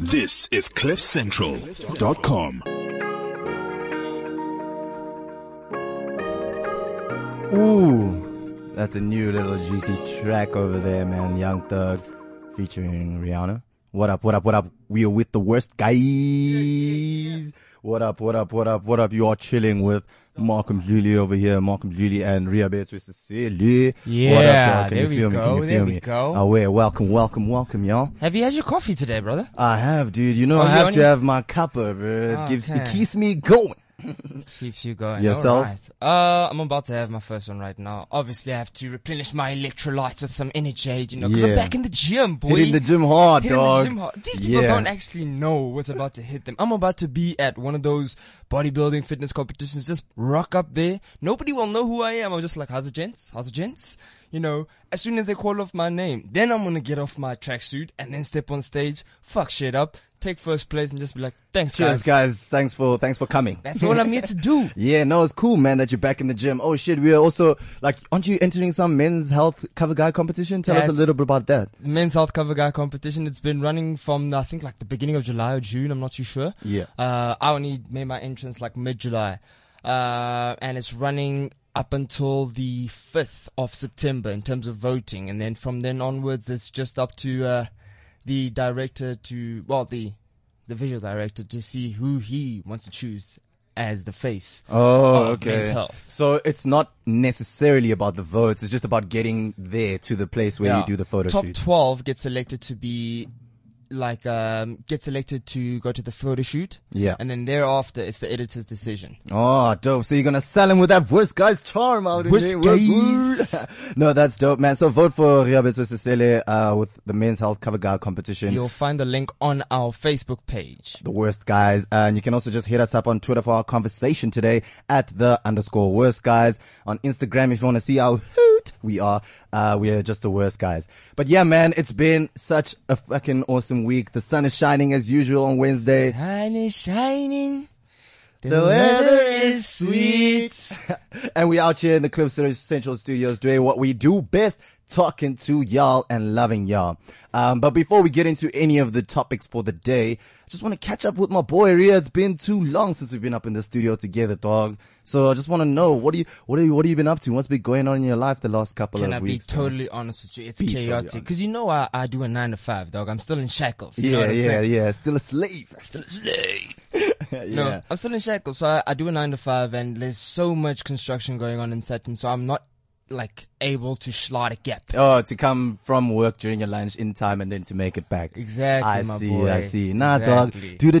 This is Cliffcentral.com. Ooh, that's a new little juicy track over there, man. Young Thug featuring Rihanna. What up, what up, what up? We are with the worst guys. What up, what up, what up, what up? You are chilling with Markham Julie over here. Markham Julie and Ria Beatrice. Yeah, what up, there we go, there we go. Welcome, welcome, welcome, y'all. Have you had your coffee today, brother? I have, dude. You know, I have to have my cuppa, bro. It keeps me going. Keeps you going. Yourself? Right. I'm about to have my first one right now. Obviously, I have to replenish my electrolytes with some Energade, you know, because I'm back in the gym, boy. Hitting the gym hard, dog. These people don't actually know what's about to hit them. I'm about to be at one of those bodybuilding fitness competitions. Just rock up there. Nobody will know who I am. I'm just like, how's it, gents? How's it, gents? You know, as soon as they call off my name, then I'm going to get off my tracksuit and then step on stage, fuck shit up, take first place and just be like, thanks, guys. Cheers, guys. Thanks for coming. That's all I'm here to do. Yeah, no, it's cool, man, that you're back in the gym. Oh, shit, we are also, like, aren't you entering some Men's Health Cover Guy competition? Tell us a little bit about that. Men's Health Cover Guy competition, it's been running from, I think, like, the beginning of July or June, I'm not too sure. Yeah. I only made my entrance, like, mid-July. And it's running up until the 5th of September in terms of voting. And then from then onwards, it's just up to the director to, well, the visual director to see who he wants to choose as the face. Oh, okay. Men's Health. So it's not necessarily about the votes. It's just about getting there to the place where you do the photo shoot. Top 12 gets selected to be like, get selected to go to the photo shoot. Yeah. And then thereafter, it's the editor's decision. Oh, dope. So you're going to sell him with that worst guy's charm out in there. No, that's dope, man. So vote for Riobets with the Men's Health Cover Guy competition. You'll find the link on our Facebook page. The worst guys. And you can also just hit us up on Twitter for our conversation today at @_worstguys. On Instagram, if you want to see our hoot, we are just the worst guys. But yeah, man, it's been such a fucking awesome week. The sun is shining as usual on Wednesday. Sun is shining. The weather is sweet. And we out here in the Cliffcentral Studios doing what we do best, talking to y'all and loving y'all. But before we get into any of the topics for the day, I just want to catch up with my boy Ria. It's been too long since we've been up in the studio together, dog. So I just want to know, what have you been up to? What's been going on in your life the last couple of weeks? Can I be totally honest with you? It's chaotic. Because you know I do a 9 to 5, dog. I'm still in shackles. You know what I'm saying? Still a slave. No, I'm still in shackles. So I do a 9 to 5 and there's so much construction going on in Saturn. So I'm not like able to slide a gap. Oh, to come from work during your lunch in time and then to make it back. Exactly, I see. Nah, exactly. Dog, do the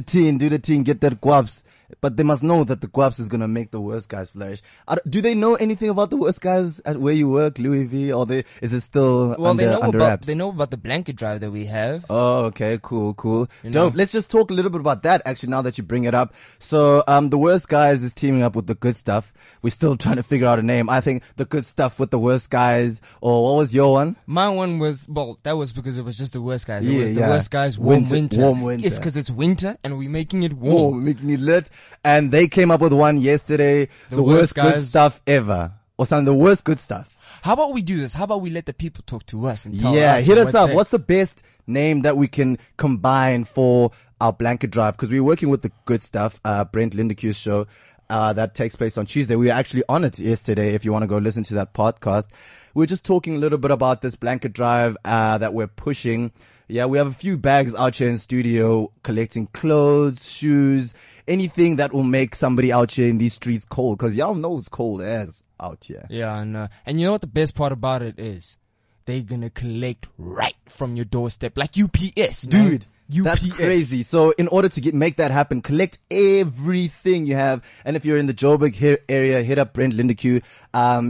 thing, get that guaps. But they must know that the guaps is gonna make the worst guys flourish. Do they know anything about the worst guys at where you work, Louis V? Or is it still under wraps? They know about the blanket drive that we have. Oh, okay, cool. Let's just talk a little bit about that, actually, now that you bring it up. So, the worst guys is teaming up with the good stuff. We're still trying to figure out a name. I think the good stuff with the worst guys, or what was your one? My one was, well, that was because it was just the worst guys. It was the worst guys, warm winter. It's because it's winter and we're making it warm. We're making it lit. And they came up with one yesterday, the worst good stuff ever. Or something, the worst good stuff. How about we do this? How about we let the people talk to us and tell us? Yeah, hit us up. What's the best name that we can combine for our blanket drive? Because we're working with the good stuff, Brent Lindeke's show, that takes place on Tuesday. We were actually on it yesterday. If you want to go listen to that podcast, we're just talking a little bit about this blanket drive, that we're pushing. Yeah, we have a few bags out here in studio collecting clothes, shoes, anything that will make somebody out here in these streets cold. Cause y'all know it's cold as out here. Yeah, I know. And you know what the best part about it is? They're gonna collect right from your doorstep, like UPS, dude. UPS. That's crazy. So in order to make that happen, collect everything you have. And if you're in the Joburg area, hit up Brent Lindeke.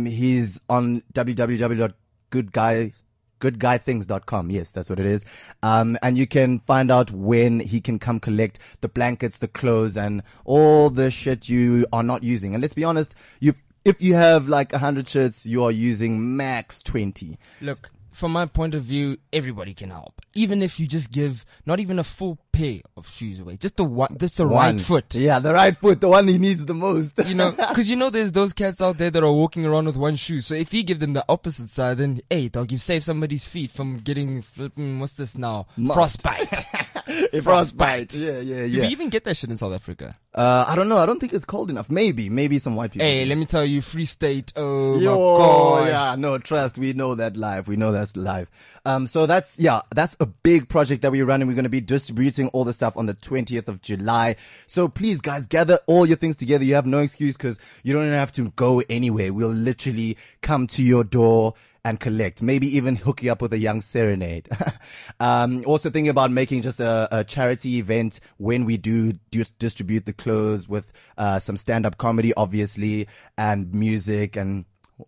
He's on www.goodguythings.com. Yes, that's what it is. And you can find out when he can come collect the blankets, the clothes, and all the shit you are not using. And let's be honest, if you have like 100 shirts, you are using max 20. Look, from my point of view, everybody can help. Even if you just give not even a full pair of shoes away, just the one, right foot. Yeah, the right foot, the one he needs the most. You know, cause you know there's those cats out there that are walking around with one shoe. So if you give them the opposite side, then hey, dog, you've saved somebody's feet from getting, frostbite. Frostbite. Yeah. Do we even get that shit in South Africa? I don't know. I don't think it's cold enough. Maybe some white people. Hey, let me tell you, Free State. Oh, my gosh. Yeah, no, trust. We know that live. So that's a big project that we're running. We're going to be distributing all the stuff on the 20th of July. So please, guys, gather all your things together. You have no excuse because you don't even have to go anywhere. We'll literally come to your door and collect, maybe even hook you up with a young serenade. Also thinking about making just a charity event when we do distribute the clothes with some stand-up comedy, obviously, and music and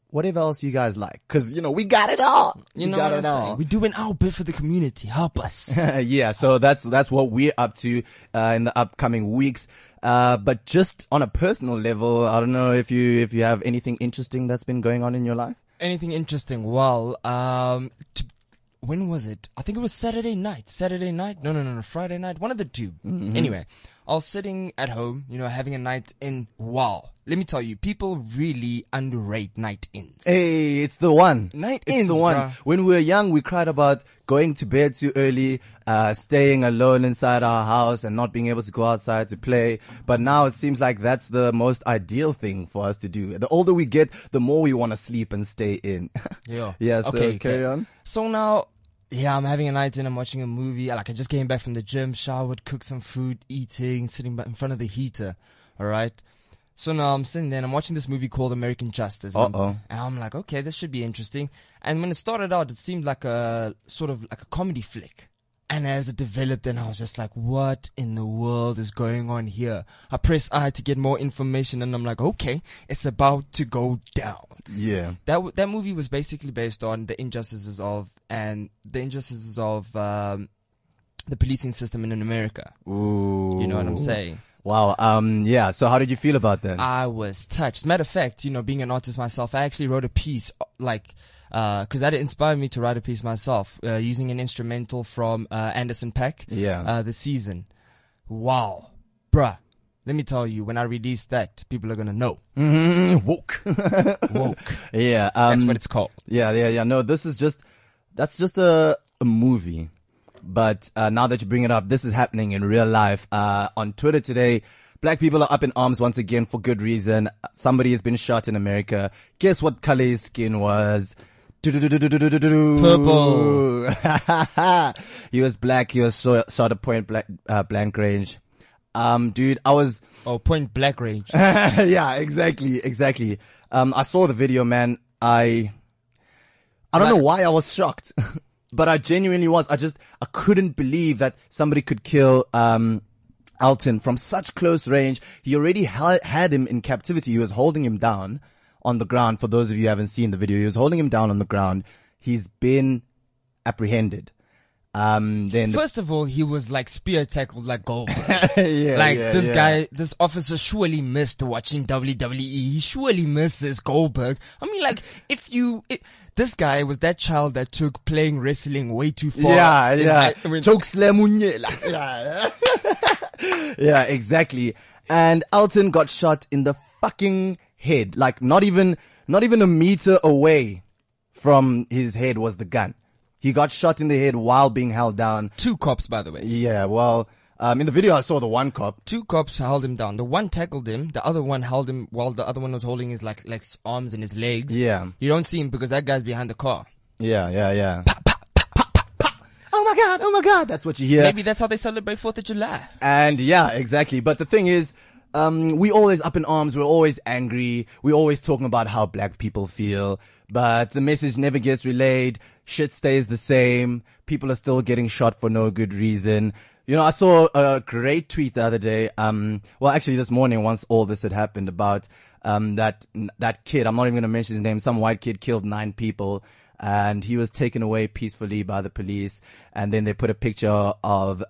whatever else you guys like. Cause, we got it all. We're doing our bit for the community. Help us. Yeah. So that's what we're up to, in the upcoming weeks. But just on a personal level, I don't know if you have anything interesting that's been going on in your life. Anything interesting? Well, when was it? I think it was Saturday night. No, Friday night. One of the two. Mm-hmm. Anyway, I was sitting at home, having a night in. Wow. Let me tell you, people really underrate night ins. Hey, it's the one. When we were young, we cried about going to bed too early, staying alone inside our house and not being able to go outside to play. But now it seems like that's the most ideal thing for us to do. The older we get, the more we want to sleep and stay in. Yeah. Yeah, so carry on. So now... Yeah, I'm having a night in, I'm watching a movie. I just came back from the gym, showered, cooked some food, eating, sitting in front of the heater. All right. So now I'm sitting there and I'm watching this movie called American Justice. And I'm like, okay, this should be interesting. And when it started out, it seemed like a sort of like a comedy flick. And as it developed, and I was just like, what in the world is going on here? I press I to get more information and I'm like, okay, it's about to go down. Yeah. That movie was basically based on the injustices of the policing system in America. Ooh. You know what I'm saying? Wow. Yeah. So how did you feel about that? I was touched. Matter of fact, being an artist myself, I actually wrote a piece cause that inspired me to write a piece myself, using an instrumental from, Anderson .Paak. Yeah. The season. Wow. Bruh. Let me tell you, when I release that, people are going to know. Mm-hmm. Woke. Yeah. That's what it's called. Yeah. No, that's just a movie. But now that you bring it up, this is happening in real life. On Twitter today, black people are up in arms once again for good reason. Somebody has been shot in America. Guess what color his skin was? Purple. He was black. He was shot at point blank range. Dude, I was... Oh, point blank range. Yeah, exactly. I saw the video, man. I don't know why I was shocked. But I genuinely was. I couldn't believe that somebody could kill Alton from such close range. He already had him in captivity. He was holding him down on the ground. For those of you who haven't seen the video, he was holding him down on the ground. He's been apprehended. Then first of all, he was like spear tackled like gold. Guy, this officer surely missed watching WWE. He surely misses Goldberg. I mean, this guy was that child that took playing wrestling way too far. Choke slam. Yeah, exactly. And Alton got shot in the fucking head. Like not even a meter away from his head was the gun. He got shot in the head while being held down. Two cops, by the way. Yeah, well, in the video I saw the one cop. Two cops held him down. The one tackled him. The other one held him while the other one was holding his like arms and his legs. Yeah. You don't see him because that guy's behind the car. Yeah. Pop, pop, pop, pop, pop, pop. Oh my God. That's what you hear. Maybe that's how they celebrate 4th of July. And yeah, exactly. But the thing is, we always up in arms. We're always angry. We're always talking about how black people feel. But the message never gets relayed. Shit stays the same. People are still getting shot for no good reason. I saw a great tweet the other day. Well, actually this morning, once all this had happened about, that kid, I'm not even going to mention his name. Some white kid killed 9 people and he was taken away peacefully by the police. And then they put a picture of,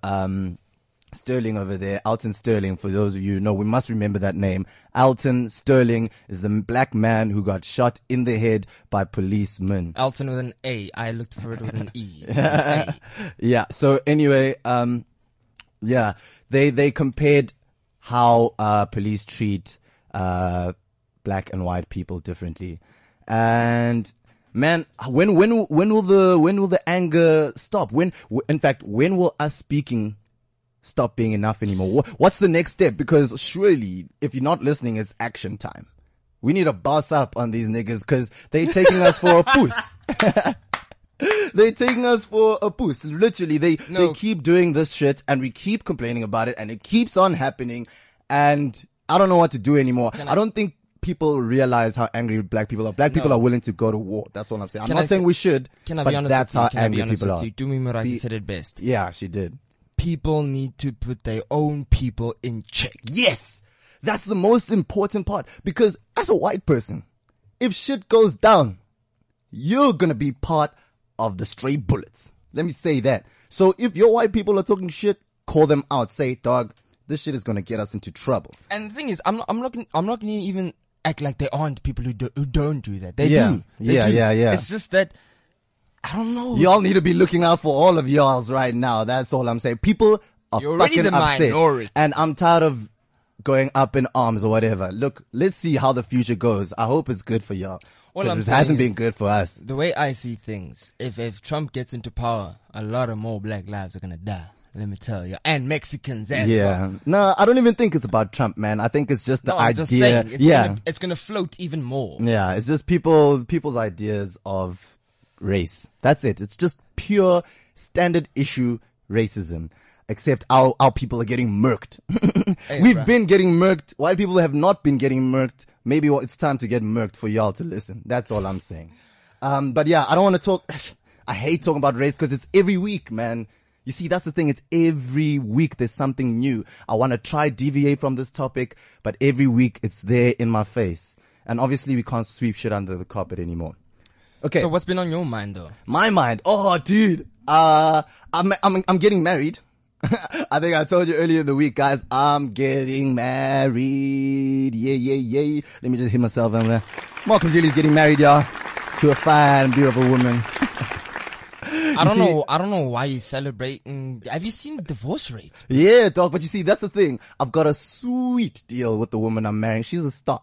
Sterling over there, Alton Sterling, for those of you who know, we must remember that name. Alton Sterling is the black man who got shot in the head by policemen. Alton with an A. I looked for it with an E. It's an A. Yeah. So anyway, they compared how, police treat, black and white people differently. And man, when will the anger stop? In fact, when will us speaking stop being enough anymore? What's the next step? Because surely, if you're not listening, it's action time. We need to boss up on these niggas because they're taking us for a puss. They're taking us for a puss. Literally, they keep doing this shit and we keep complaining about it and it keeps on happening. And I don't know what to do anymore. I don't think people realize how angry black people are. Black people are willing to go to war. That's all I'm saying. I'm not saying we should, but that's how angry people are. Dumi Murati said it best. Yeah, she did. People need to put their own people in check. Yes! That's the most important part. Because as a white person, if shit goes down, you're gonna be part of the stray bullets. Let me say that. So if your white people are talking shit, call them out. Say, dog, this shit is gonna get us into trouble. And the thing is, I'm not gonna even act like there aren't people who don't do that. They do. It's just that, I don't know. Y'all need to be looking out for all of y'alls right now. That's all I'm saying. People are fucking upset. Minority. And I'm tired of going up in arms or whatever. Look, let's see how the future goes. I hope it's good for y'all. Because it hasn't been good for us. The way I see things, if Trump gets into power, a lot of more black lives are going to die. Let me tell you. And Mexicans as well. No, I don't even think it's about Trump, man. I think it's just the idea. I'm just saying, it's going to float even more. Yeah, it's just people's ideas of race. That's it. It's just pure standard issue racism. Except our people are getting murked. Hey, we've been getting murked. White people have not been getting murked. Maybe it's time to get murked for y'all to listen. That's all I'm saying. But yeah, I don't want to talk. I hate talking about race because it's every week, man. You see, that's the thing. It's every week there's something new. I want to try deviate from this topic, but every week it's there in my face. And obviously we can't sweep shit under the carpet anymore. Okay. So what's been on your mind though? My mind? Oh, dude. I'm getting married. I think I told you earlier in the week, guys, I'm getting married. Yeah, yeah, yeah. Let me just hit myself. Markham Julie's getting married, y'all, to a fine and beautiful woman. I don't know why you're celebrating. Have you seen the divorce rates? Yeah, dog. But you see, that's the thing. I've got a sweet deal with the woman I'm marrying. She's a star.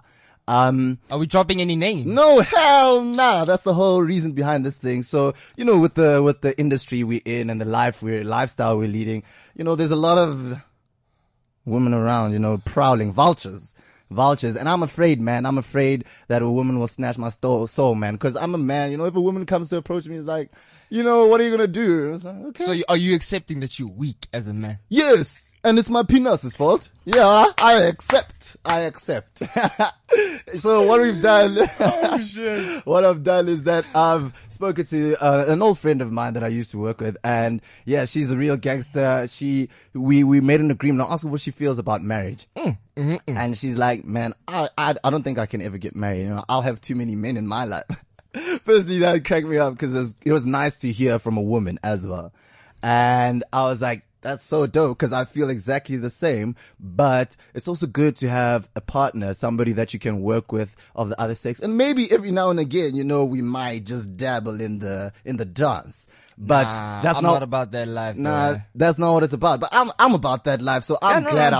Are we dropping any names? No, hell nah. That's the whole reason behind this thing. So, you know, with the industry we're in and the lifestyle we're leading, you know, there's a lot of women around, you know, prowling vultures. And I'm afraid, man. I'm afraid that a woman will snatch my soul, man. Cause I'm a man, you know, if a woman comes to approach me, it's like, you know, what are you going to do? It's like, okay. So are you accepting that you're weak as a man? Yes. And it's my penis's fault. Yeah, I accept. So what we've done, oh, shit. What I've done is that I've spoken to an old friend of mine that I used to work with, and yeah, she's a real gangster. We made an agreement. I asked her what she feels about marriage, and she's like, "Man, I don't think I can ever get married. You know, I'll have too many men in my life." Firstly, that cracked me up because it was nice to hear from a woman as well, and I was like, that's so dope because I feel exactly the same, but it's also good to have a partner, somebody that you can work with of the other sex. And maybe every now and again, you know, we might just dabble in the dance, but I'm not about that life. Nah, though. That's not what it's about, but I'm about that life. So I'm glad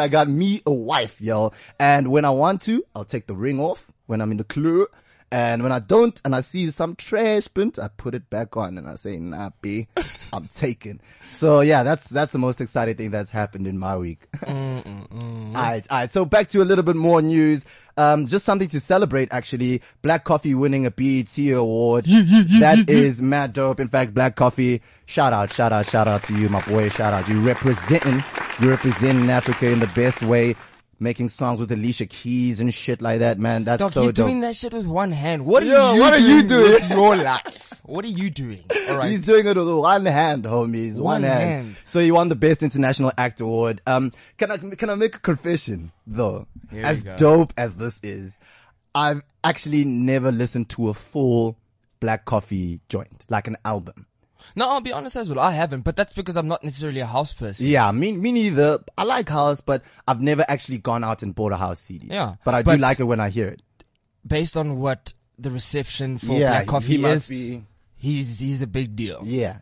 I got me a wife, y'all. And when I want to, I'll take the ring off when I'm in the club. And when I don't, and I see some trash bint, I put it back on and I say, nah, B, I'm taken. So yeah, that's the most exciting thing that's happened in my week. Alright. So back to a little bit more news. Just something to celebrate, actually. Black Coffee winning a BET award. That is mad dope. In fact, Black Coffee, shout out to you, my boy. Shout out. You're representing Africa in the best way. Making songs with Alicia Keys and shit like that, man. That's so dope. He's doing that shit with one hand. What are you doing with your life? What are you doing? All right. He's doing it with one hand, homies. One hand. So he won the Best International Act Award. Can I make a confession though? As dope as this is, I've actually never listened to a full Black Coffee joint, like an album. No, I'll be honest as well. I haven't, but that's because I'm not necessarily a house person. Yeah, me neither. I like house, but I've never actually gone out and bought a house CD. Yeah, but I do like it when I hear it. Based on what the reception for Black Coffee must be. He's a big deal. Yeah.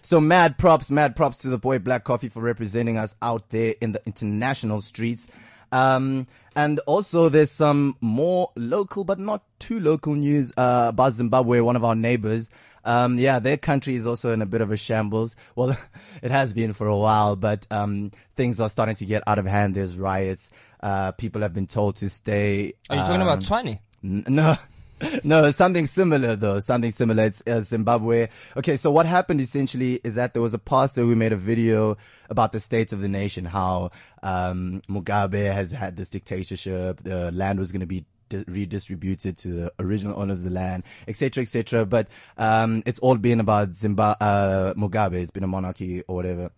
So mad props to the boy Black Coffee for representing us out there in the international streets. And also there's some more local, but not too to local news about Zimbabwe, one of our neighbors. Their country is also in a bit of a shambles. Well, it has been for a while, but things are starting to get out of hand. There's riots. People have been told to stay. Are you talking about Tswane? No, something similar though. Something similar. It's Zimbabwe. Okay, so what happened essentially is that there was a pastor who made a video about the state of the nation, how Mugabe has had this dictatorship, the land was going to be redistributed to the original owners of the land, etc., etc. But it's all been about Mugabe. It's been a monarchy or whatever.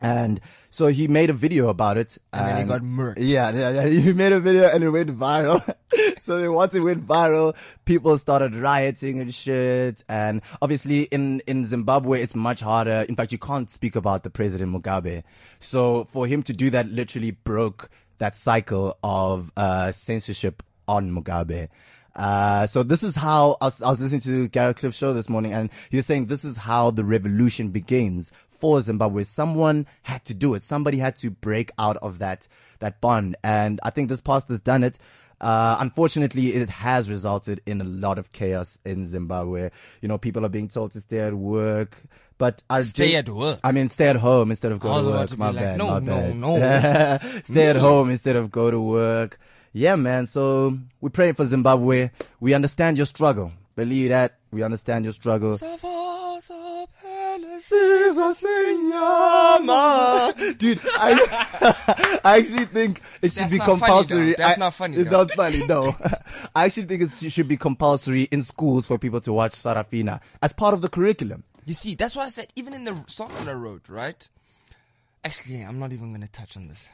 And so he made a video about it. And then he got murked. Yeah. He made a video and it went viral. So then once it went viral, people started rioting and shit. And obviously in Zimbabwe, it's much harder. In fact, you can't speak about the President Mugabe. So for him to do that literally broke that cycle of censorship on Mugabe. So this is how I was listening to Gareth Cliff's show this morning, and he was saying this is how the revolution begins for Zimbabwe. Someone had to do it. Somebody had to break out of that bond. And I think this pastor's done it. Unfortunately, it has resulted in a lot of chaos in Zimbabwe. You know, people are being told to stay at work. But stay at home instead of go to work. My bad. Stay at home instead of go to work. Yeah, man. So we're praying for Zimbabwe. We understand your struggle. Believe that. We understand your struggle. Dude, I actually think it should be compulsory. That's not funny. It's not funny, no. I actually think it should be compulsory in schools for people to watch Sarafina as part of the curriculum. You see, that's why I said even in the song that I wrote, right? Actually, I'm not even going to touch on this.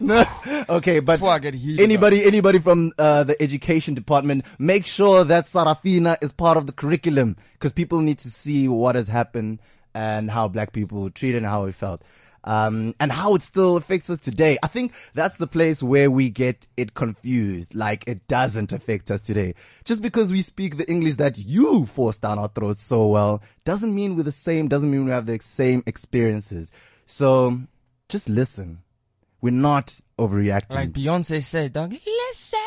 Okay, but before I get heated, anybody from the education department, make sure that Sarafina is part of the curriculum, because people need to see what has happened and how black people were treated and how we felt. And how it still affects us today. I think that's the place where we get it confused. Like, it doesn't affect us today. Just because we speak the English that you forced down our throats so well doesn't mean we're the same, doesn't mean we have the same experiences. So just listen. We're not overreacting. Like Beyonce said, don't listen.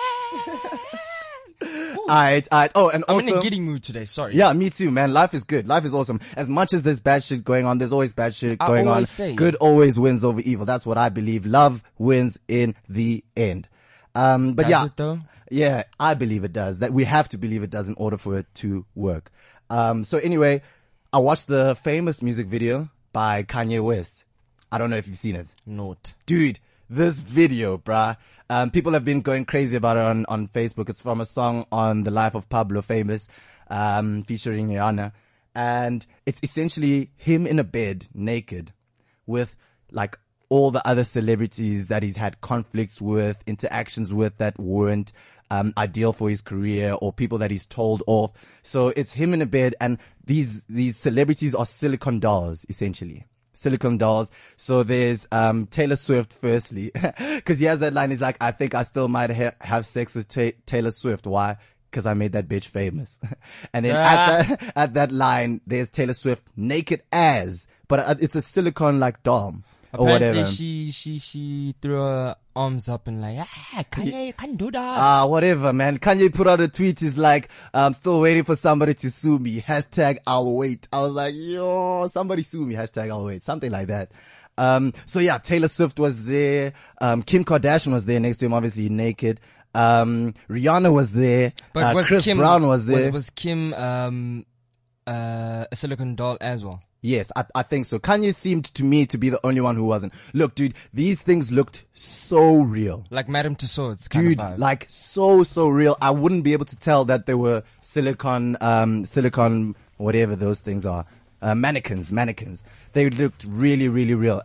All right. Oh, and also, I'm in a giddy mood today. Sorry. Yeah, me too, man. Life is good. Life is awesome. As much as there's bad shit going on, there's always bad shit going on. Good always wins over evil. That's what I believe. Love wins in the end. Yeah, I believe it does. That we have to believe it does in order for it to work. So anyway, I watched the famous music video by Kanye West. I don't know if you've seen it. Not. Dude. This video, bruh. People have been going crazy about it on Facebook. It's from a song on the life of Pablo Famous, featuring Rihanna. And it's essentially him in a bed, naked, with like all the other celebrities that he's had conflicts with, interactions with that weren't ideal for his career, or people that he's told off. So it's him in a bed, and these celebrities are silicone dolls, essentially. Silicone dolls. So there's Taylor Swift firstly, because he has that line. He's like, I think I still might have sex with Taylor Swift. Why? Because I made that bitch famous. And then at that line, there's Taylor Swift naked as, but it's a silicone like doll. Apparently or whatever. She threw her arms up and like, Kanye, you can't do that. Whatever, man. Kanye put out a tweet. He's like, I'm still waiting for somebody to sue me. # I'll wait. I was like, yo, somebody sue me. # I'll wait. Something like that. So yeah, Taylor Swift was there. Kim Kardashian was there next to him, obviously naked. Rihanna was there. But Chris Brown was there. Was Kim, a silicone doll as well? Yes, I think so. Kanye seemed to me to be the only one who wasn't. Look, dude, these things looked so real. Like Madame Tussauds. Dude, like so real. I wouldn't be able to tell that they were silicone, whatever those things are. Mannequins. They looked really, really real.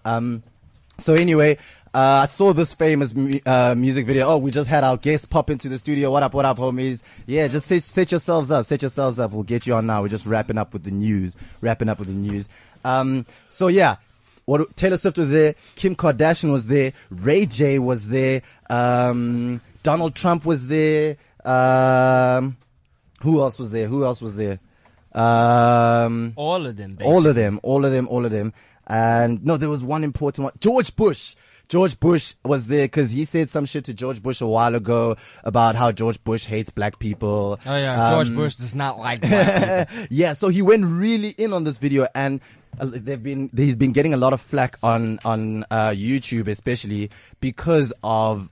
So anyway, I saw this famous music video. Oh, we just had our guests pop into the studio. What up, homies? Yeah, just set yourselves up. We'll get you on now. We're just wrapping up with the news. So yeah, Taylor Swift was there. Kim Kardashian was there. Ray J was there. Donald Trump was there. Who else was there? All of them. And no, there was one important one. George Bush. George Bush was there because he said some shit to George Bush a while ago about how George Bush hates black people. Oh yeah, George Bush does not like black people. Yeah, so he went really in on this video, and he's been getting a lot of flack on YouTube, especially because of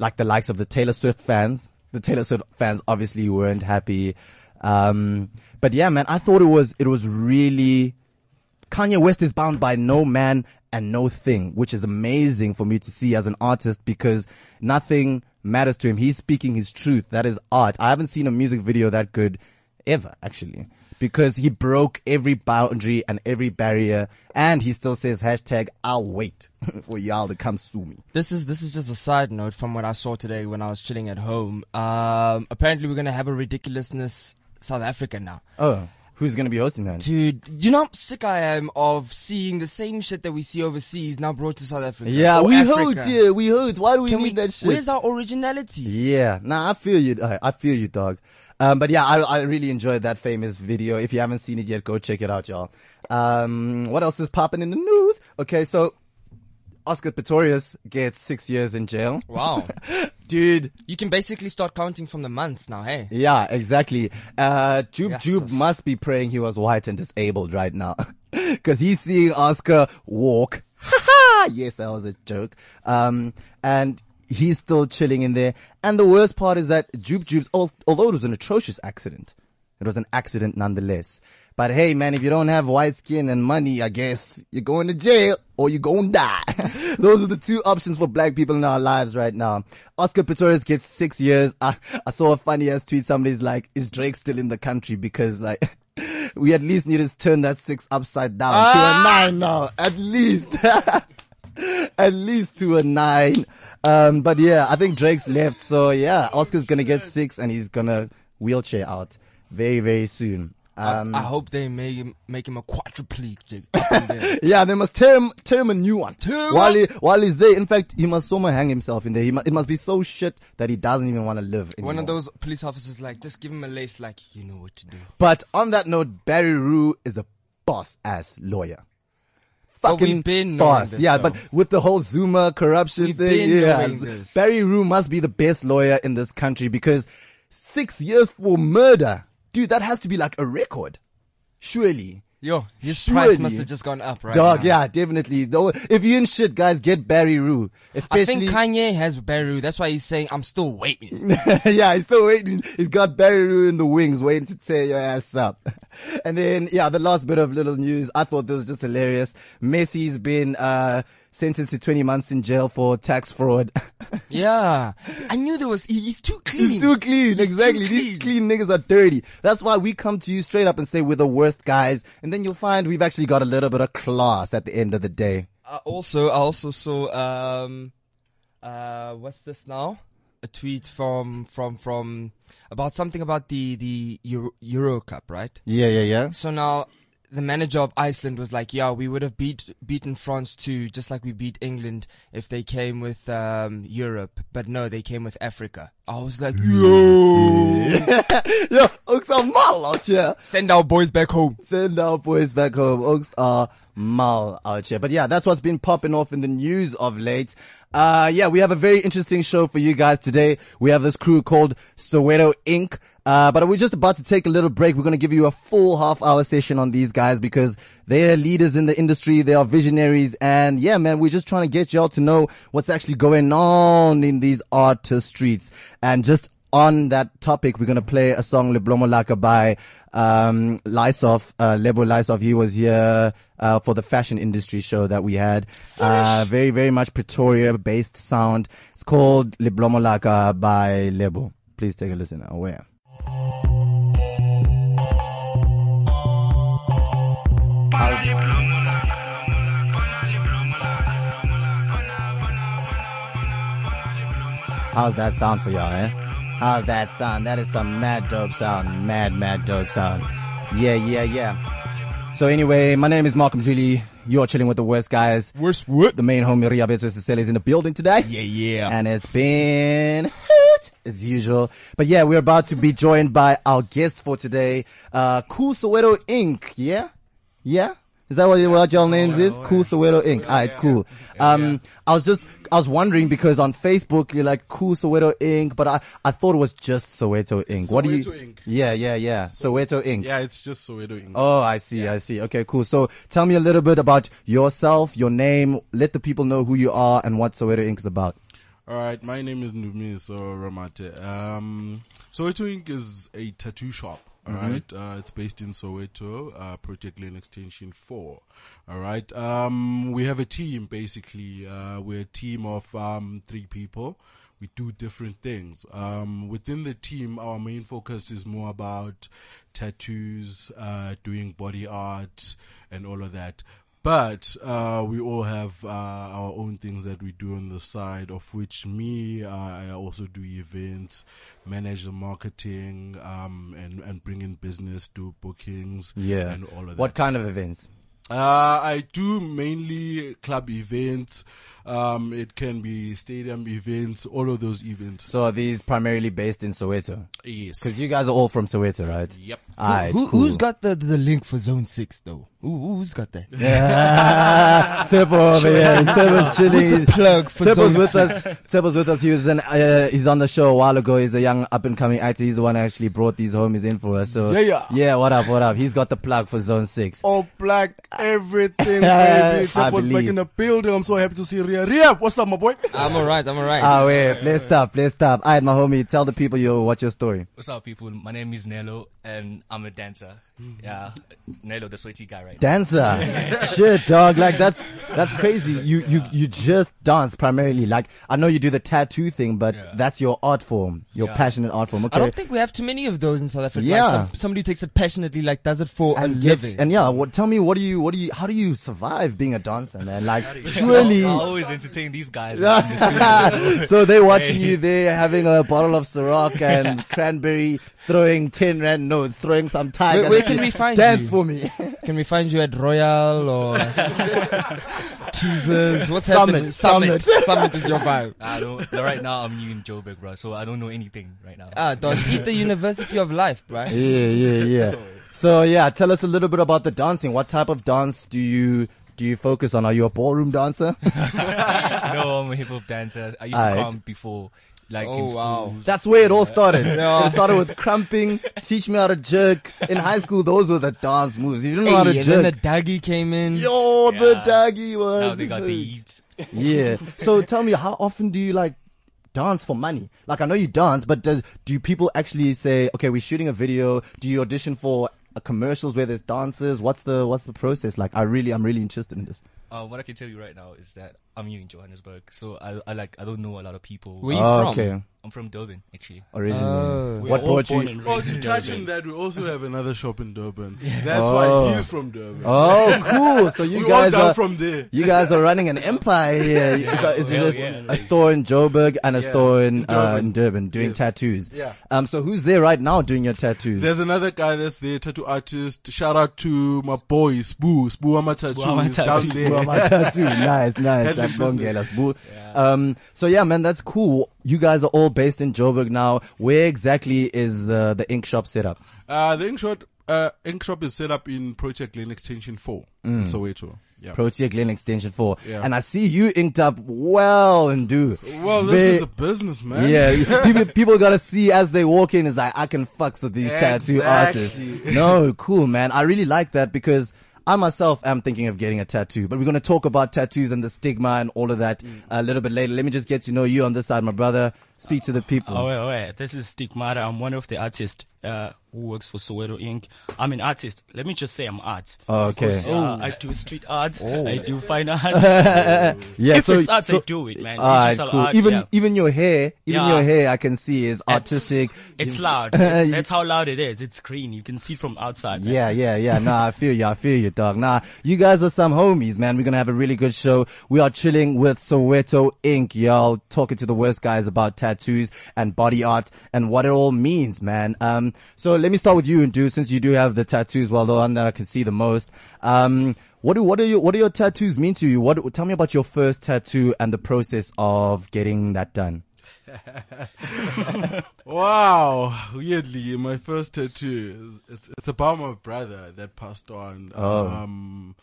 like the likes of the Taylor Swift fans. The Taylor Swift fans obviously weren't happy. But yeah, man, I thought it was really. Kanye West is bound by no man and no thing, which is amazing for me to see as an artist, because nothing matters to him. He's speaking his truth. That is art. I haven't seen a music video that good ever, actually, because he broke every boundary and every barrier, and he still says hashtag I'll wait for y'all to come sue me. This is just a side note from what I saw today when I was chilling at home. Apparently we're going to have a Ridiculousness South Africa now. Oh. Who's going to be hosting that? Dude, you know how sick I am of seeing the same shit that we see overseas now brought to South Africa? Yeah, we heard. Why do we need that shit? Where's our originality? Yeah. Nah, I feel you, dog. But yeah, I really enjoyed that famous video. If you haven't seen it yet, go check it out, y'all. What else is popping in the news? Okay, so Oscar Pistorius gets 6 years in jail. Wow. Dude, you can basically start counting from the months now, hey? Yeah, exactly. Joop must be praying he was white and disabled right now. Cause he's seeing Oscar walk. Haha! Yes, that was a joke. And he's still chilling in there. And the worst part is that Joop's, although it was an atrocious accident, it was an accident nonetheless. But hey, man, if you don't have white skin and money, I guess you're going to jail or you're going to die. Those are the two options for black people in our lives right now. Oscar Pistorius gets 6 years. I saw a funny ass tweet. Somebody's like, is Drake still in the country? Because like, we at least need to turn that 6 upside down to a 9 now. At least. At least to a 9. But yeah, I think Drake's left. So yeah, Oscar's going to get 6 and he's going to wheelchair out very, very soon. I hope they make him a quadriplegic. Yeah, they must tear him a new one. While he's there, in fact, he must somehow hang himself in there. It must be so shit that he doesn't even want to live anymore. One of those police officers, like, just give him a lace, like, you know what to do. But on that note, Barry Roux is a boss ass lawyer. Fucking boss. This, yeah, though. But with the whole Zuma corruption thing, yeah, Barry Roux must be the best lawyer in this country, because 6 years for murder. Dude, that has to be like a record. Surely. Yo, his price must have just gone up, right? Dog, now. Yeah, definitely. If you're in shit, guys, get Barry Roux. Especially. I think Kanye has Barry Roux. That's why he's saying, I'm still waiting. Yeah, he's still waiting. He's got Barry Roux in the wings waiting to tear your ass up. And then, yeah, the last bit of little news. I thought that was just hilarious. Messi's been, sentenced to 20 months in jail for tax fraud. Yeah. I knew there was, he's too clean. He's too clean. Exactly. These clean niggas are dirty. That's why we come to you straight up and say we're the worst guys. And then you'll find we've actually got a little bit of class at the end of the day. I also saw, what's this now? A tweet from about something about the Euro Cup, right? Yeah. So now, the manager of Iceland was like, yeah, we would have beaten France too, just like we beat England if they came with Europe. But no, they came with Africa. I was like, yo, Oaks are mal out here. Send our boys back home. Oaks are mal out here. But yeah, that's what's been popping off in the news of late. Yeah, we have a very interesting show for you guys today. We have this crew called Soweto Ink. But we're just about to take a little break. We're going to give you a full half-hour session on these guys because they are leaders in the industry. They are visionaries. And yeah, man, we're just trying to get y'all to know what's actually going on in these artist streets. And just on that topic, we're going to play a song, Leblomolaka, by Lebo Lysoff. He was here for the fashion industry show that we had. Very, very much Pretoria-based sound. It's called Leblomolaka by Lebo. Please take a listen. Aware. How's that sound for y'all, eh? How's that sound? That is some mad dope sound. Mad dope sound. Yeah. So anyway, my name is Markham Julie. You're chilling with the worst guys. Worst what? The main homie Ria Beatrice is in the building today. Yeah. And it's been hot as usual. But yeah, we're about to be joined by our guest for today, Cool Soweto Ink. Yeah? Is that what your names is? Cool Soweto Ink. Alright, cool. I was wondering because on Facebook you're like Cool Soweto Ink, but I thought it was just Soweto Ink. What do you? Soweto Ink. Yeah. Soweto Ink. Yeah, it's just Soweto Ink. Oh, I see. Okay, cool. So tell me a little bit about yourself, your name. Let the people know who you are and what Soweto Ink is about. All right, my name is Ndumiso Ramate. Soweto Ink is a tattoo shop. All right, it's based in Soweto, Protea Glen Extension 4. All right, we have a team basically. We're a team of 3 people. We do different things. Within the team, our main focus is more about tattoos, doing body art, and all of that. But we all have our own things that we do on the side, of which I also do events, manage the marketing, and bring in business, do bookings, and all of that. What kind of events? I do mainly club events. It can be stadium events, all of those events. So are these primarily based in Soweto? Yes. Because you guys are all from Soweto, right? Yep. All right, Who's got the link for Zone 6, though? Who's got that? Yeah. Tepo over here. Tepo's chilling. Plug for Tepo's with us. Tepo's with us. He was he's on the show a while ago. He's a young up-and-coming actor. He's the one who actually brought these homies in for us. So, yeah, what up? He's got the plug for Zone 6. Oh, plug everything, baby. Tepo's back in the building. I'm so happy to see Ria. What's up, my boy? I'm alright. Ah, wait. Let's stop. All right, my homie. Tell the people what's your story. What's up, people? My name is Nelo, and I'm a dancer. Yeah, Nelo, the sweaty guy, right? Dancer, shit, dog. Like that's crazy. You just dance primarily. Like I know you do the tattoo thing, but that's your art form, your passionate art form. Okay. I don't think we have too many of those in South Africa. Yeah, like somebody who takes it passionately, like does it for a living. And tell me, how do you survive being a dancer, man? Like surely I always entertain these guys. So they're watching you there, having a bottle of Ciroc and cranberry, throwing 10 rand notes, throwing some tiger. Where can we find dance you? For me. Can we find you at Royal or Jesus? What's happening? Summit is your vibe. Right now I'm new in Joburg, bro, so I don't know anything right now. Don't eat the University of Life, bro. Yeah. So yeah, tell us a little bit about the dancing. What type of dance do you focus on? Are you a ballroom dancer? No, I'm a hip hop dancer. I used to come before. Like in school. That's where it all started. It started with crumping, teach me how to jerk. In high school, those were the dance moves. You didn't know how to jerk. And then the daggy came in. The daggy was. Now they got the eat. Yeah. So tell me, how often do you like dance for money? Like I know you dance, but do people actually say, okay, we're shooting a video. Do you audition for commercials where there's dancers? What's the process like? I'm really interested in this. What I can tell you right now is that I'm new in Johannesburg, so I don't know a lot of people. Where are you from? Okay. I'm from Durban, actually. Originally. What brought you? Well, to touch on that, we also have another shop in Durban. Yeah. That's why he's from Durban. Oh, cool! So you guys are from there. You guys are running an empire here. It's just a store in Joburg and a store in Durban doing tattoos. Yeah. So who's there right now doing your tattoos? There's another guy that's there, tattoo artist. Shout out to my boy Spoo Amatattoo. Nice. So yeah, man, that's cool. You guys are all based in Joburg now. Where exactly is the ink shop set up? The ink shop is set up in Protea Glen Extension 4 in Soweto. Yeah. Protea Glen Extension 4. Yeah. And I see you inked up well and do. Well, this is a business, man. Yeah. people got to see as they walk in is like, I can fucks with these tattoo artists. No, cool, man. I really like that because I myself am thinking of getting a tattoo, but we're going to talk about tattoos and the stigma and all of that a little bit later. Let me just get to know you on this side, my brother. Speak to the people. Oh, wait. This is Stigmata. I'm one of the artists who works for Soweto Inc. I'm an artist. Let me just say I'm art. Okay. Because, I do street arts. I do fine arts. It's art, I do it, man. Cool. Art, even your hair, I can see is artistic. It's loud. That's how loud it is. It's green. You can see from outside. Man. Yeah. Nah, I feel you, dog. Nah, you guys are some homies, man. We're going to have a really good show. We are chilling with Soweto Inc. Y'all talking to the worst guys about tattoos and body art and what it all means, man. So let me start with you, Ndu, since you do have the tattoos, well, the one that I can see the most. What do your tattoos mean to you? Tell me about your first tattoo and the process of getting that done. Wow. Weirdly, my first tattoo, it's about my brother that passed on.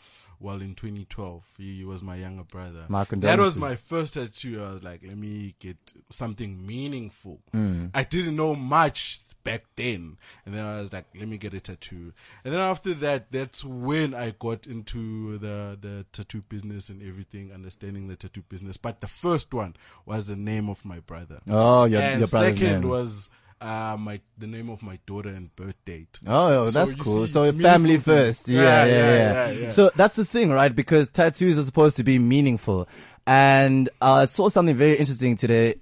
Well, in 2012, he was my younger brother. That was my first tattoo. I was like, let me get something meaningful. Mm. I didn't know much back then. And then I was like, let me get a tattoo. And then after that, that's when I got into the tattoo business and everything, understanding the tattoo business. But the first one was the name of my brother. Oh, your brother's name. And second was... the name of my daughter and birth date. Oh, that's cool. So family first. Yeah. So that's the thing, right? Because tattoos are supposed to be meaningful. And I saw something very interesting a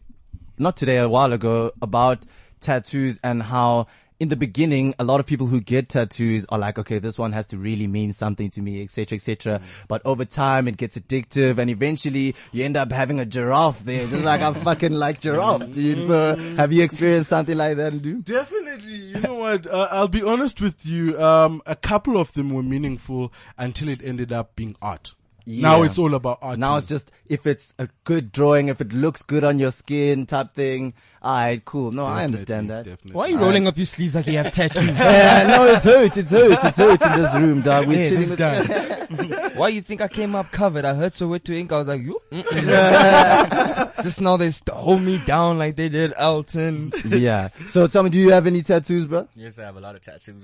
while ago, about tattoos and how in the beginning, a lot of people who get tattoos are like, okay, this one has to really mean something to me, etc., etc. But over time, it gets addictive, and eventually, you end up having a giraffe there, just like I fucking like giraffes, dude. So, have you experienced something like that, dude? Definitely. You know what? I'll be honest with you. A couple of them were meaningful until it ended up being art. Yeah. Now it's all about art. Now it's just, if it's a good drawing, if it looks good on your skin type thing. Alright, cool. No, definitely, I understand that. Definitely. Why are you rolling up your sleeves like you have tattoos? No, it's hurt in this room, dog. We're chilling with that. Why you think I came up covered? I heard Soweto Ink. I was like, you? Just now they stole me down like they did Alton. Yeah. So tell me, do you have any tattoos, bro? Yes, I have a lot of tattoos.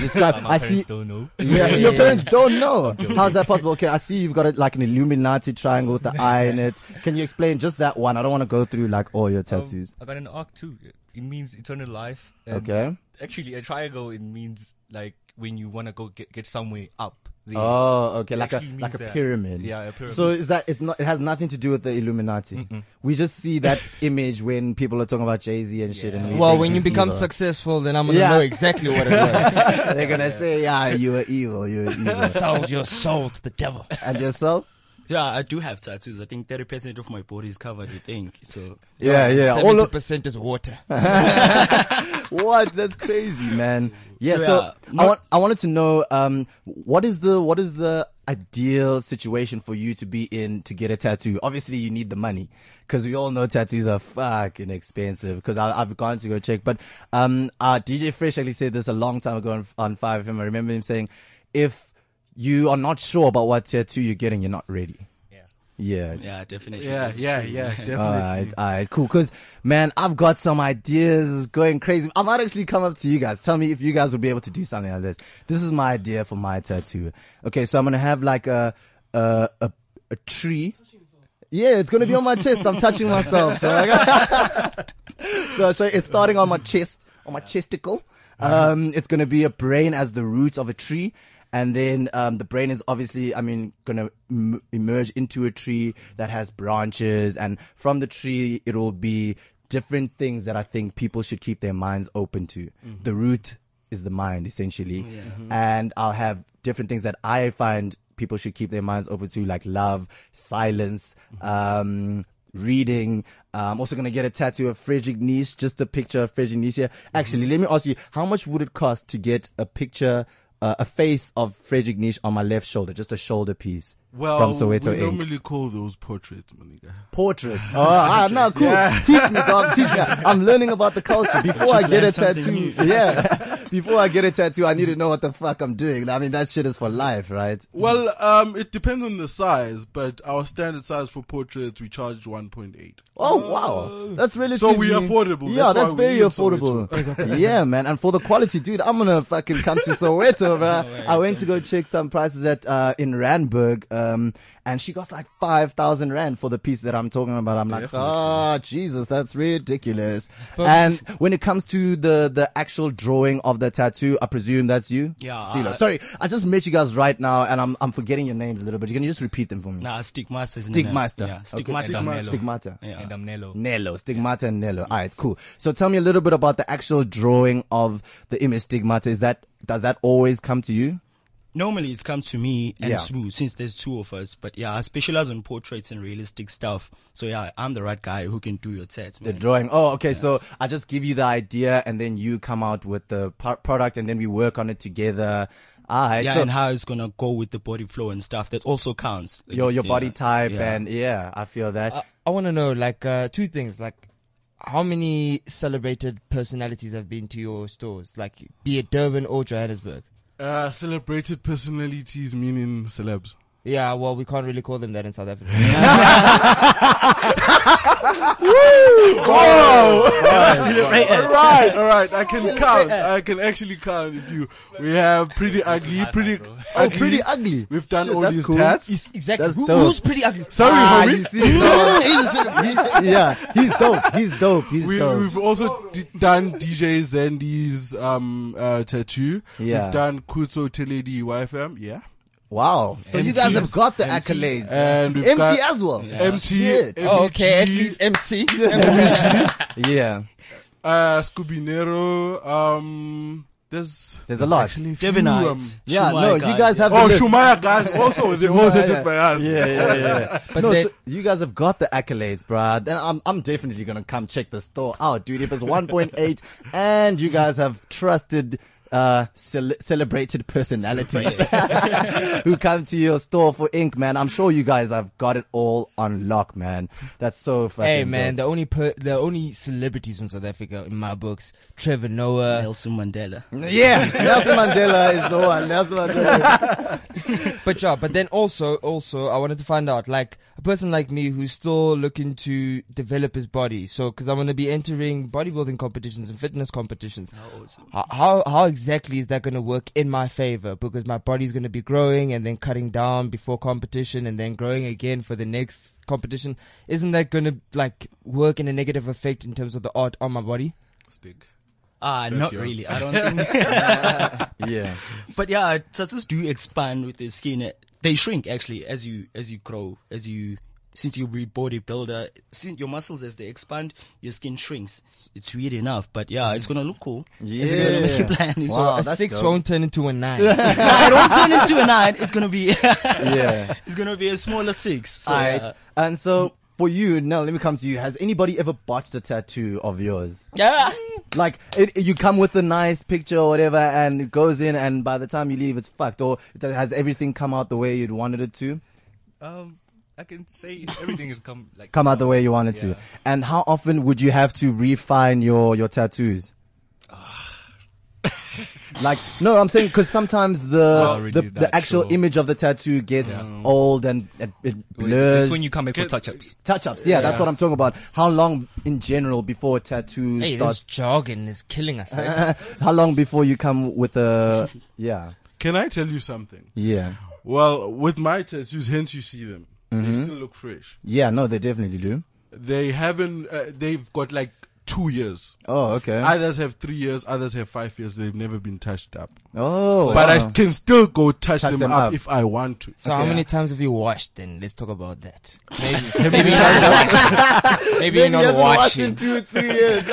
Describe. My parents don't know. Yeah, your parents don't know. How's that possible? Okay, I see you. You've got it like an Illuminati triangle with the eye in it. Can you explain just that one? I don't want to go through like all your tattoos. I got an arc too. It means eternal life. Okay. Actually, a triangle, it means like when you want to go get somewhere up. Oh, okay, like a pyramid. Yeah, a pyramid. So is that? It's not. It has nothing to do with the Illuminati. Mm-mm. We just see that image when people are talking about Jay-Z and shit. And well, when you become evil. Successful, then I'm gonna know exactly what it was. They're gonna say, "Yeah, you were evil. You were evil. Sold your soul to the devil." And yourself? Yeah, I do have tattoos. I think 30% of my body is covered with ink. So yeah, 70% is water. What? That's crazy, man. Yeah. So I wanted to know what is the ideal situation for you to be in to get a tattoo? Obviously, you need the money because we all know tattoos are fucking expensive. Because I've gone to go check, but DJ Fresh actually said this a long time ago on 5FM. I remember him saying, if you are not sure about what tattoo you're getting, you're not ready. Yeah, definitely. Yeah, definitely. All right, cool. Because, man, I've got some ideas going crazy. I might actually come up to you guys. Tell me if you guys would be able to do something like this. This is my idea for my tattoo. Okay, so I'm going to have like a tree. Yeah, it's going to be on my chest. I'm touching myself. So it's starting on my chest, on my chesticle. It's going to be a brain as the root of a tree. And then the brain is obviously, going to emerge into a tree that has branches. And from the tree, it will be different things that I think people should keep their minds open to. Mm-hmm. The root is the mind, essentially. Yeah. Mm-hmm. And I'll have different things that I find people should keep their minds open to, like love, silence, reading. I'm also going to get a tattoo of Frederick Nietzsche, just a picture of Frederick Nietzsche. Actually, let me ask you, how much would it cost to get a picture a face of Frederick Nietzsche on my left shoulder, just a shoulder piece from Soweto Ink. We normally call those portraits, Monica. Portraits? No, cool. Yeah. Teach me, dog. Teach me. I'm learning about the culture. Before I get a tattoo, before I get a tattoo, I need to know what the fuck I'm doing. That shit is for life, right? Well, it depends on the size, but our standard size for portraits, we charge 1.8. Oh, wow. That's relatively... So we're affordable. Yeah, that's very affordable. Yeah, man. And for the quality, dude, I'm going to fucking come to Soweto. I went to go check some prices in Randburg, and she got like 5,000 Rand for the piece that I'm talking about. I'm like, Jesus, that's ridiculous. But and when it comes to the actual drawing of the tattoo, I presume that's you? Yeah. Sorry, I just met you guys right now, and I'm forgetting your names a little bit. Can you just repeat them for me? Nah, Stigmata. Yeah. Stigmata. Yeah. And I'm Nelo. Stigmata and Nelo. Alright, cool. So tell me a little bit about the actual drawing of the image Stigmata. Does that always come to you? Normally it's come to me and Sbu, since there's two of us. But I specialize on portraits and realistic stuff. So I'm the right guy who can do your tats, man. The drawing. Oh, okay. Yeah. So I just give you the idea and then you come out with the product and then we work on it together. And how it's going to go with the body flow and stuff. That also counts. Your body type and I feel that. I want to know like two things. Like how many celebrated personalities have been to your stores, like be it Durban or Johannesburg? Celebrated personalities meaning celebs. Yeah, well, we can't really call them that in South Africa. Woo! All right. I can count. I can actually count. If you, we have Pretty Ugly. We've done all these tats. Cool. Exactly. Who's Pretty Ugly? Sorry, homie. You see, he's dope. We've also done DJ Zendi's tattoo. Yeah. We've done Kutso Teledi YFM. Yeah. Wow. So MT, you guys have got the accolades. And we've MT as well. Yeah. MT. Oh, okay. At least MT. Yeah. Scubinero. There's a lot. Devinite. Yeah, Shumaya no, guys. You guys have. Oh, Shumaya guys also. They all set up by us. Yeah. But no, so you guys have got the accolades, bruh. And I'm definitely gonna come check the store out, dude. If it's 1.8, and you guys have trusted. Celebrated personalities who come to your store for ink, man. I'm sure you guys have got it all on lock, man. That's so fucking. Hey, man, dope. the only celebrities from South Africa in my books: Trevor Noah, Nelson Mandela. Yeah, Nelson Mandela is the one. Nelson Mandela. But then also, I wanted to find out, like, a person like me who's still looking to develop his body. So, because I'm going to be entering bodybuilding competitions and fitness competitions. Oh, awesome. How exactly is that going to work in my favor? Because my body's going to be growing and then cutting down before competition and then growing again for the next competition. Isn't that going to, like, work in a negative effect in terms of the art on my body? Stick. Not yours. Really. I don't think. Yeah. But yeah, tattoos do expand with the skin. They shrink actually as you grow, since you're a bodybuilder, since your muscles, as they expand, your skin shrinks. It's weird enough, but yeah, it's going to look cool. Yeah. It's going to make you plan. Wow, so a 6 dope. Won't turn into a 9. No, it won't turn into a 9. It's going to be, yeah. It's going to be a smaller 6. So, all right. And so for you, now let me come to you. Has anybody ever botched a tattoo of yours? Yeah. Like, you come with a nice picture or whatever and it goes in and by the time you leave, it's fucked. Or has everything come out the way you'd wanted it to? I can say everything has come out the way you want it to. And how often would you have to refine your tattoos? Like, no, I'm saying because sometimes the actual image of the tattoo gets old and it blurs. It's when you come back for touch-ups. Touch-ups, yeah, that's what I'm talking about. How long in general before a tattoo starts? This jargon is killing us. Eh? How long before you come with a, yeah. Can I tell you something? Yeah. Well, with my tattoos, hence you see them. Mm-hmm. They still look fresh. Yeah, no, they definitely do. They haven't, they've got like 2 years. Oh, okay. Others have 3 years, others have 5 years. They've never been touched up. Oh. But I can still go touch them up if I want to. So how many times have you washed then? Let's talk about that. Maybe you're not watching. Maybe you're not watching. 2 3 years.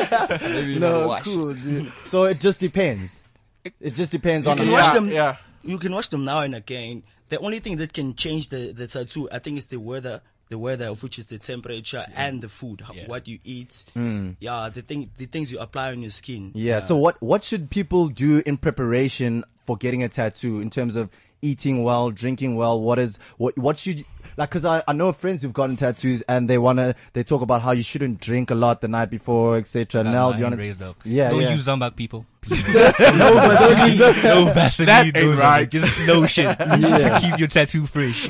Maybe no, not cool, dude. So it just depends. It just depends on them. Yeah. You can wash them now and again. The only thing that can change the tattoo, I think, is the weather, of which is the temperature and the food, what you eat. Mm. Yeah, the things you apply on your skin. Yeah. So what should people do in preparation for getting a tattoo in terms of eating well, drinking well? What should, like, cause I know friends who've gotten tattoos and they talk about how you shouldn't drink a lot the night before, etc. Now, do you want to raise up? Yeah. Don't use Zambuk, people. No Vaseline. No Vaseline. That ain't right. Just lotion. Just to keep your tattoo fresh.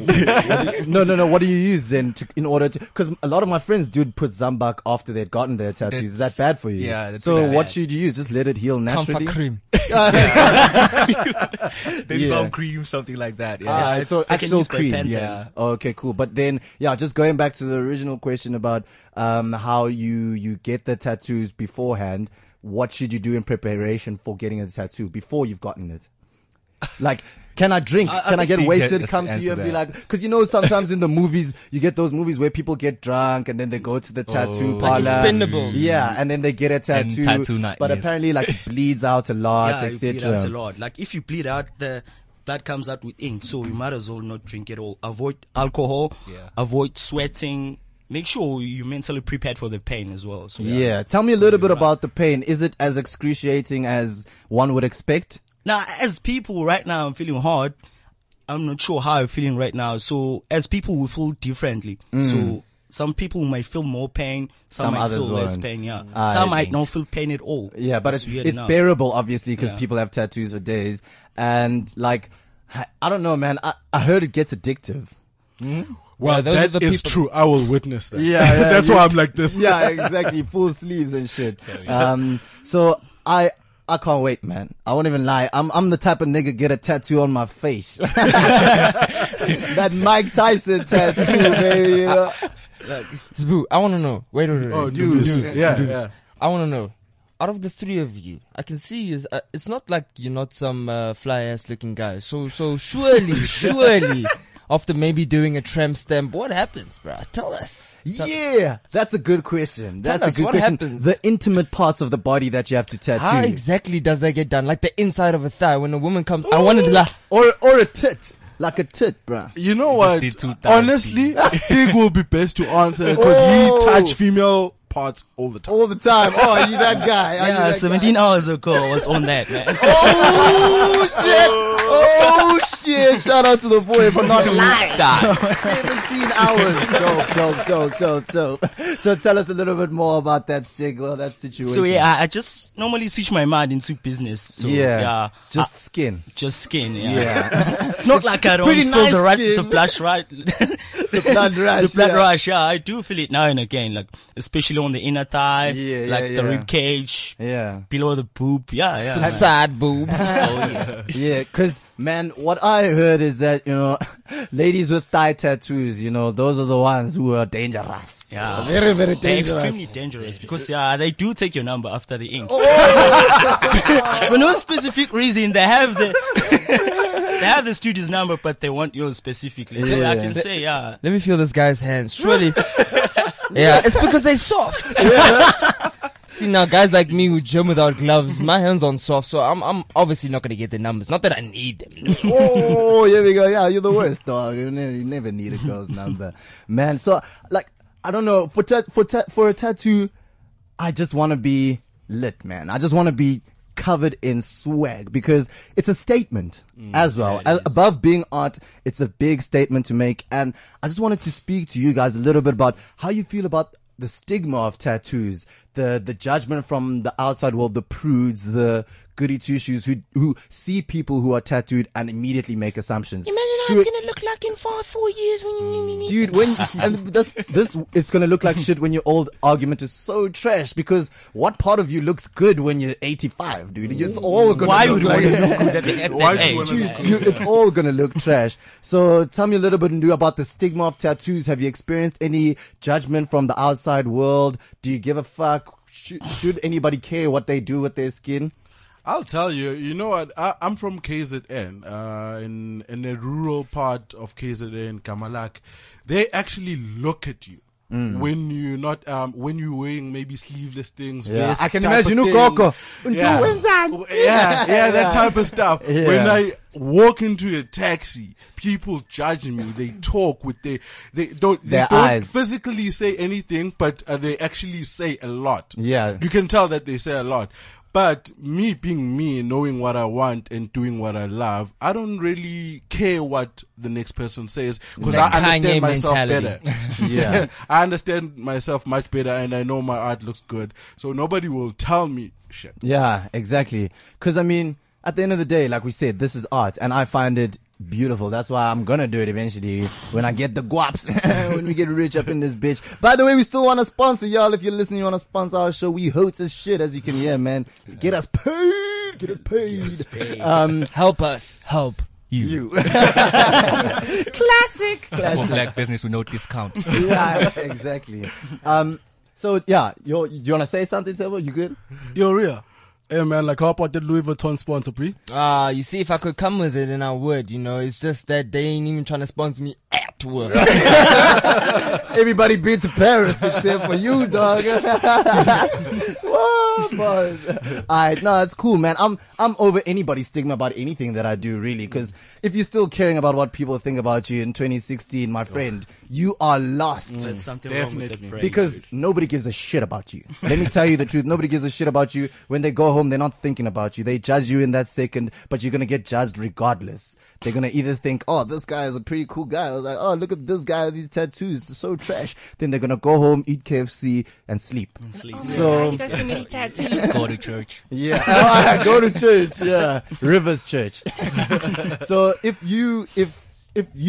No. What do you use then because a lot of my friends put Zambuk after they'd gotten their tattoos. Is that bad for you? Yeah. So what should you use? Just let it heal naturally. Comfort cream. Baby bomb cream, something like that. Yeah. So actual cream. Yeah. Okay, cool. But then, yeah, just going back to the original question about how you get the tattoos beforehand. What should you do in preparation for getting a tattoo before you've gotten it? Like, can I drink? Can I get wasted? Come to you and be like, because sometimes in the movies, you get those movies where people get drunk and then they go to the tattoo parlor. Like Expendables. Yeah, and then they get a tattoo. Tattoo night, but apparently, like, it bleeds out a lot, etc. It bleeds out a lot. Like, if you bleed out, the blood comes out with ink, so you might as well not drink at all. Avoid alcohol. Yeah. Avoid sweating. Make sure you're mentally prepared for the pain as well. So yeah. Tell me a little bit about the pain. Is it as excruciating as one would expect? Now, as people right now, I'm feeling hard. I'm not sure how I'm feeling right now. So as people, we feel differently. So some people might feel more pain, some might feel less pain. Yeah, some might not feel pain at all. Yeah, but it's bearable, obviously, because people have tattoos for days. And like, I don't know, man. I heard it gets addictive. Mm-hmm. Well, that is true. I will witness that. Yeah, that's why I'm like this. Yeah, exactly. Full sleeves and shit. So I can't wait, man. I won't even lie. I'm the type of nigga get a tattoo on my face. That Mike Tyson tattoo, baby. You know? Zbu, I want to know. Wait. Oh, dudes. Yeah. I want to know. Out of the three of you, I can see you, it's not like you're not some fly-ass looking guy. So surely. After maybe doing a tramp stamp, what happens, bro? Tell us. Yeah, that's a good question. Happens? The intimate parts of the body that you have to tattoo. How exactly does that get done? Like the inside of a thigh when a woman comes. Ooh. I want to be like, or a tit. Like a tit, bro. You know what? Honestly, Stig will be best to answer because he touch female parts all the time. Oh, you that guy. Yeah, 17 hours ago I was on that, man. Oh shit. Shout out to the boy for not lying. 17 hours. Dope. So tell us a little bit more about that, Stig. Well, that situation. So yeah, I just normally switch my mind into business. So yeah. Just skin. Yeah. It's not like I don't feel nice the blush, right? The blood rush. Yeah, I do feel it now and again, like especially on the inner thigh, the rib cage, below the boob, some side boob. Because man, what I heard is that, you know, ladies with thigh tattoos, you know, those are the ones who are dangerous. Yeah, very, very dangerous. They're extremely dangerous because they do take your number after the ink. For no specific reason, they have the studio's number, but they want yours specifically. Yeah. So I can say, let me feel this guy's hands. Surely. Yeah, it's because they're soft. Yeah. See, now guys like me who gym without gloves, my hands on soft, so I'm obviously not gonna get the numbers. Not that I need them. Oh, here we go. Yeah, you're the worst, dog. You never need a girl's number, man. So, like, I don't know, for a tattoo, I just want to be lit, man. I just want to be covered in swag because it's a statement as well. Above being art, it's a big statement to make. And I just wanted to speak to you guys a little bit about how you feel about the stigma of tattoos, the judgment from the outside world, the prudes, the goody two-shoes who see people who are tattooed and immediately make assumptions. Imagine how it's going to look like in 4 years when you... Dude, it's going to look like shit when your old argument is so trash because what part of you looks good when you're 85, dude? It's all going to look like... Why would you look good at that age? It's all going to look trash. So tell me a little bit about the stigma of tattoos. Have you experienced any judgment from the outside world? Do you give a fuck? Should anybody care what they do with their skin? I'll tell you, you know what, I'm from KZN, in a rural part of KZN, Kamalak. They actually look at you when you're not, when you're wearing maybe sleeveless things. Yeah. I can imagine ukoko. Yeah, that type of stuff. Yeah. When I walk into a taxi, people judge me. They talk with their eyes. Physically say anything, but they actually say a lot. Yeah. You can tell that they say a lot. But me being me, knowing what I want and doing what I love, I don't really care what the next person says because I understand myself better. Yeah, I understand myself much better and I know my art looks good. So nobody will tell me shit. Yeah, exactly. Because, I mean, at the end of the day, like we said, this is art and I find it beautiful. That's why I'm gonna do it eventually when I get the guaps. When we get rich up in this bitch. By the way, we still want to sponsor y'all. If you're listening, you want to sponsor our show, we host as shit, as you can hear, man. Get us paid. Help us help you. Classic. Some black business with no discounts. Yeah, exactly. So yeah, do you want to say something, Tepo? You good? You're real. Hey man, like how about that Louis Vuitton sponsor, please? You see, if I could come with it, then I would, you know. It's just that they ain't even trying to sponsor me at work. Everybody been to Paris except for you, dog. Whoa, boy. Alright, no, that's cool, man. I'm over anybody's stigma about anything that I do, really. Because if you're still caring about what people think about you in 2016, my friend, you are lost. There's something wrong with the brain, because nobody gives a shit about you. Let me tell you the truth. Nobody gives a shit about you. When they go home, they're not thinking about you. They judge you in that second, but you're going to get judged regardless. They're going to either think, oh, this guy is a pretty cool guy. I was like, oh, wow, look at this guy, these tattoos, it's so trash. Then they're gonna go home, eat KFC, and sleep. Oh so you got so many tattoos. Go to church. Yeah, go to church. Yeah, Rivers Church. So if you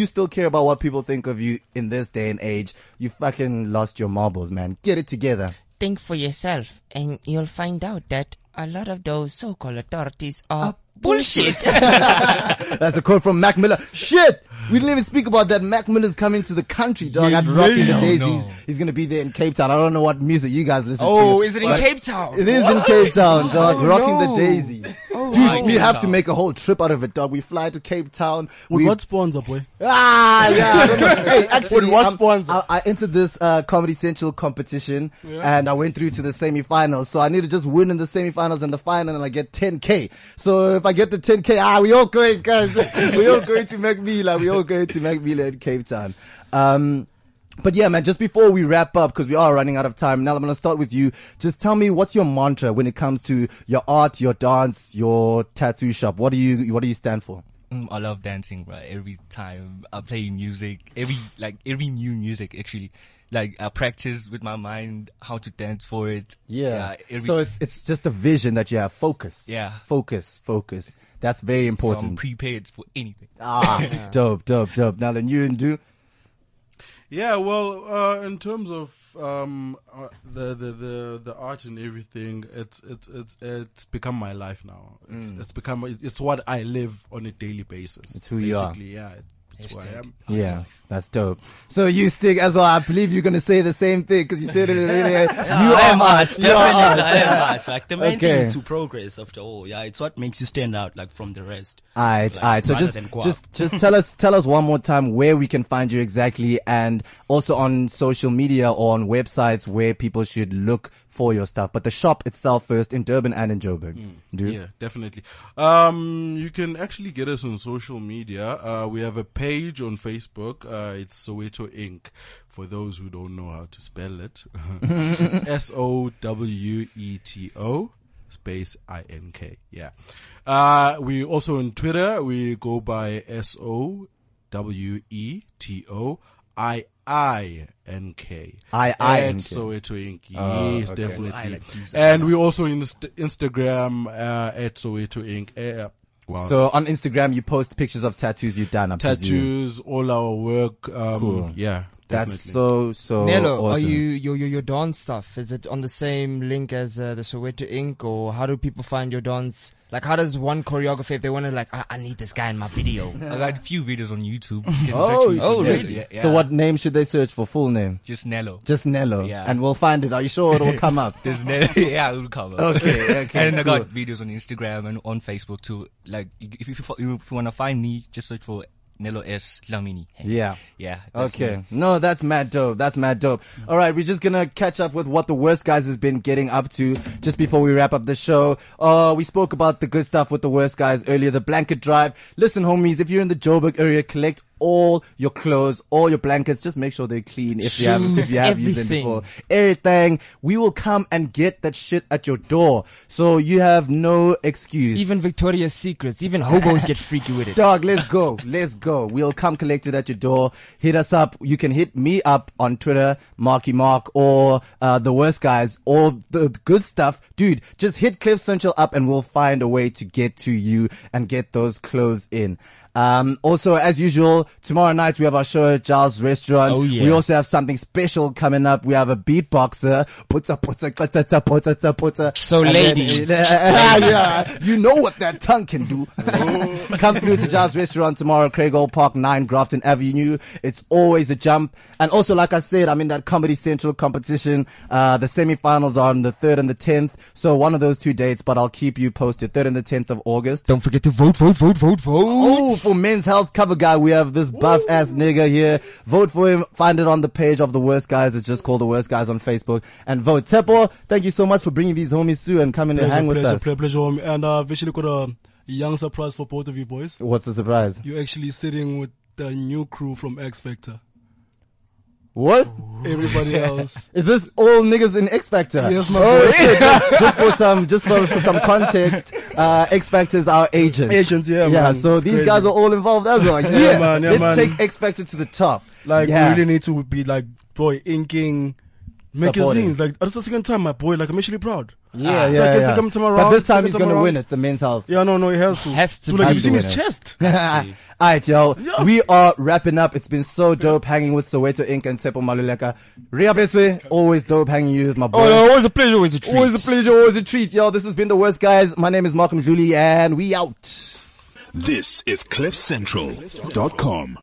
still care about what people think of you in this day and age, you fucking lost your marbles, man. Get it together. Think for yourself, and you'll find out that a lot of those so-called authorities are bullshit. That's a quote from Mac Miller. Shit! We didn't even speak about that. Mac Miller's coming to the country, dog. Yeah, I'm rocking the daisies. No. He's going to be there in Cape Town. I don't know what music you guys listen to. Oh, is it in Cape Town? It is in Cape Town, dog. Oh, rocking the daisies. Oh, dude, we have to make a whole trip out of it, dog. We fly to Cape Town. With what sponsor, boy? Ah, yeah. I don't know. Hey, actually, what sponsor? I entered this Comedy Central competition and I went through to the semi-finals. So I need to just win in the semi-finals and the final, and I get 10K. So if I get the 10K, we all going, guys. We all going to Macmillan. We all going to Macmillan in Cape Town. But yeah, man, just before we wrap up, because we are running out of time, now I'm going to start with you. Just tell me, what's your mantra when it comes to your art, your dance, your tattoo shop? What do you stand for? I love dancing, bro. Every time I play music, every new music, actually. Like, I practice with my mind how to dance for it. Yeah. So it's just a vision that you have. Focus. Yeah. Focus. That's very important. So I'm prepared for anything. Dope. Now then, you and do. Yeah, well, in terms of the art and everything, it's become my life now. It's what I live on a daily basis. It's who you are. Basically, yeah. That's where I am. Yeah, that's dope. So you, Stig, as well, I believe you're going to say the same thing because you said it earlier. I am art. Like, the main thing is to progress after all. Yeah, it's what makes you stand out, like, from the rest. Alright. So just tell us one more time where we can find you exactly, and also on social media or on websites where people should look for your stuff, but the shop itself first, in Durban and in Joburg. Yeah, definitely. You can actually get us on social media. We have a page on Facebook. It's Soweto Ink, for those who don't know how to spell it. It's SOWETO space INK. Yeah. We also on Twitter, we go by SOWETOIINK. And Soweto Ink. Yes, definitely. Like, and we also Instagram at Soweto Ink. Wow. So on Instagram, you post pictures of tattoos you've done. Tattoos, all our work. Cool. Yeah. That's definitely. so Nelo, awesome. Are you, your dance stuff, is it on the same link as the Soweto Ink, or how do people find your dance? Like, how does one choreographer, if they want to, like, I need this guy in my video? I got a few videos on YouTube. Really? Yeah. So what name should they search for? Full name? Just Nelo. Yeah. And we'll find it. Are you sure it will come up? Yeah, it will come up. Okay. And I got videos on Instagram and on Facebook too. Like, if you want to find me, just search for Nelo S. Lamini. Yeah. Okay. Me. No, that's mad dope. All right, we're just gonna catch up with what the worst guys has been getting up to just before we wrap up the show. We spoke about the good stuff with the worst guys earlier, the blanket drive. Listen, homies, if you're in the Joburg area, collect all your clothes, all your blankets. Just make sure they're clean if you haven't used them before. Everything. We will come and get that shit at your door. So you have no excuse. Even Victoria's Secrets, even hobos get freaky with it. Dog, let's go. We'll come collect it at your door. Hit us up. You can hit me up on Twitter, Marky Mark, or the worst guys, or the good stuff. Dude, just hit Cliff Central up and we'll find a way to get to you and get those clothes in. Also, as usual, tomorrow night we have our show at Giles Restaurant. We also have something special coming up. We have a beatboxer. So ladies, you know what that tongue can do. Come through to Giles Restaurant tomorrow, Craig Old Park, 9 Grafton Avenue. It's always a jump. And also, like I said, I'm in that Comedy Central competition. The semi-finals are on the 3rd and the 10th. So one of those two dates, but I'll keep you posted. 3rd and the 10th of August. Don't forget to vote. For Men's Health cover guy, we have this buff ass nigga here. Vote for him. Find it on the page of The Worst Guys. It's just called The Worst Guys on Facebook. And vote. Tepo, thank you so much for bringing these homies through and coming and hang with us. Pleasure, homie. And I've actually got a young surprise for both of you boys. What's the surprise? You're actually sitting with the new crew from X Factor. What? Everybody else. Is this all niggas in X Factor? Yes, my boy. Just for some context, X Factor's our agent. Agents, yeah, man. Yeah, so it's these crazy. Guys are all involved as well. Yeah, yeah, man. Yeah, let's take X Factor to the top. Like, yeah. We really need to be like, boy, inking magazines. Like, that's the second time, my boy. Like, I'm actually proud. Yeah, yeah, yeah. Around, but this time he's gonna win it. The Men's Health. Yeah, no, he has to. Has to. So, like, you've seen his chest. Alright, yo. Yeah. We are wrapping up. It's been so dope hanging with Soweto Ink and Tepo Maluleka. Ria Beatrice, always dope hanging you with my boy. Oh, no, always a pleasure, always a treat. Always a pleasure, always a treat. Yo, this has been The Worst, guys. My name is Markham Julie, and we out. This is Cliffcentral.com.